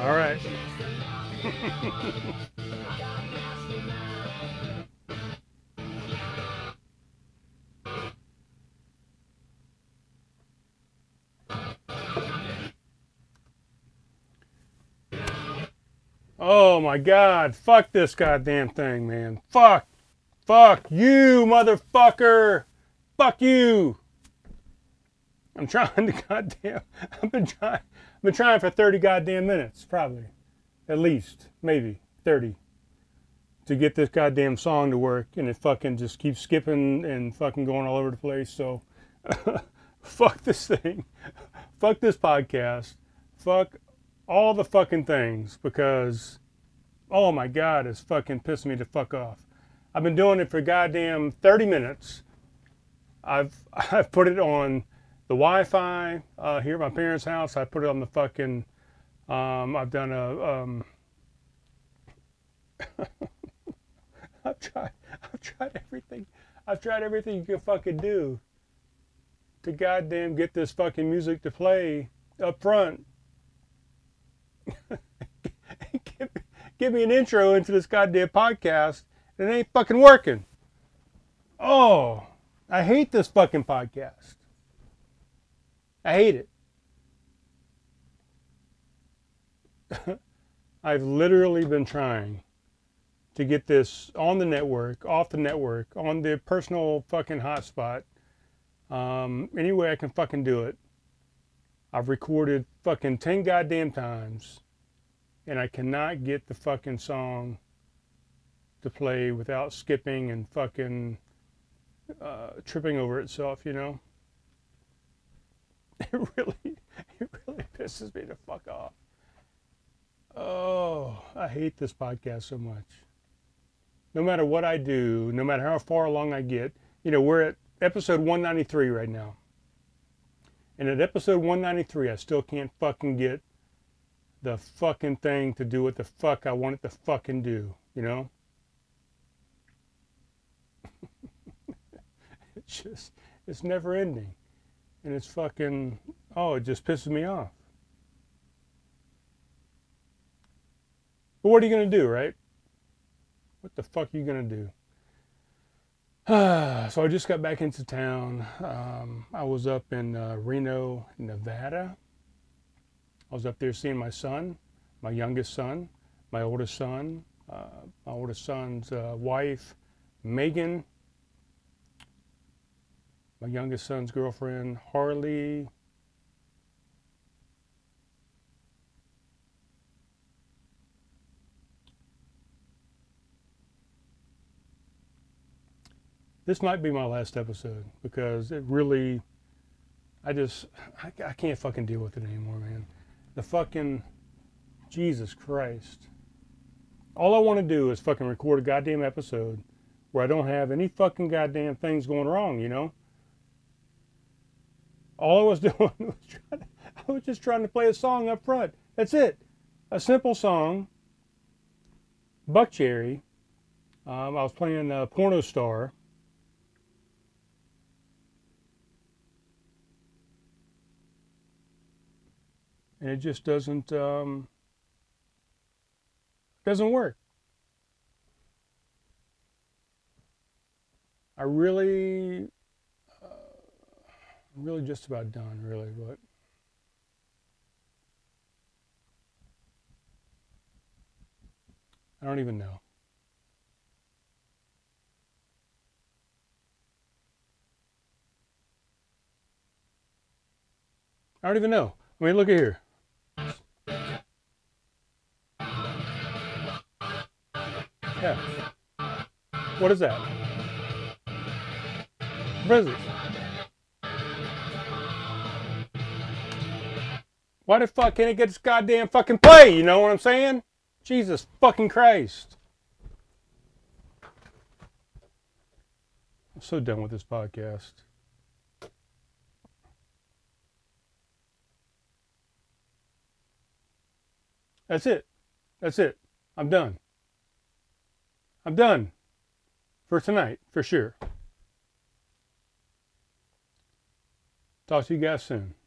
All right. Oh my God, fuck this goddamn thing, man. Fuck. Fuck you, motherfucker. Fuck you. I'm trying to goddamn, I've been trying for 30 goddamn minutes, probably. At least, maybe 30, to get this goddamn song to work, and it fucking just keeps skipping and fucking going all over the place. So fuck this thing. Fuck this podcast. Fuck all the fucking things, because oh my God, it's fucking pissing me the fuck off. I've been doing it for goddamn 30 minutes. I've put it on the Wi-Fi here at my parents' house. I put it on the fucking I've done a I've tried everything. I've tried everything you can fucking do to goddamn get this fucking music to play up front. give me an intro into this goddamn podcast, and it ain't fucking working. Oh, I hate this fucking podcast. I hate it. I've literally been trying to get this on the network, off the network, on the personal fucking hotspot. Any way I can fucking do it. I've recorded fucking 10 goddamn times, and I cannot get the fucking song to play without skipping and fucking tripping over itself, you know? It really pisses me the fuck off. Oh, I hate this podcast so much. No matter what I do, no matter how far along I get, you know, we're at episode 193 right now. And at episode 193, I still can't fucking get the fucking thing to do what the fuck I want it to fucking do, you know? It's never ending. And it's fucking, oh, it just pisses me off. But what are you going to do, right? What the fuck are you going to do? So I just got back into town. I was up in Reno, Nevada. I was up there seeing my son, my youngest son, my oldest son, my oldest son's wife, Megan, my youngest son's girlfriend, Harley, this might be my last episode, because it really, I can't fucking deal with it anymore, man. The fucking, Jesus Christ. All I want to do is fucking record a goddamn episode where I don't have any fucking goddamn things going wrong, you know? All I was doing was I was just trying to play a song up front. That's it. A simple song. Buckcherry. I was playing Porno Star. And it just doesn't work. I really... I'm really just about done, really, but I don't even know. I don't even know. I mean, look at here. Yeah. What is that? What is it? Why the fuck can't it get this goddamn fucking play? You know what I'm saying? Jesus fucking Christ. I'm so done with this podcast. That's it. That's it. I'm done. I'm done. For tonight, for sure. Talk to you guys soon.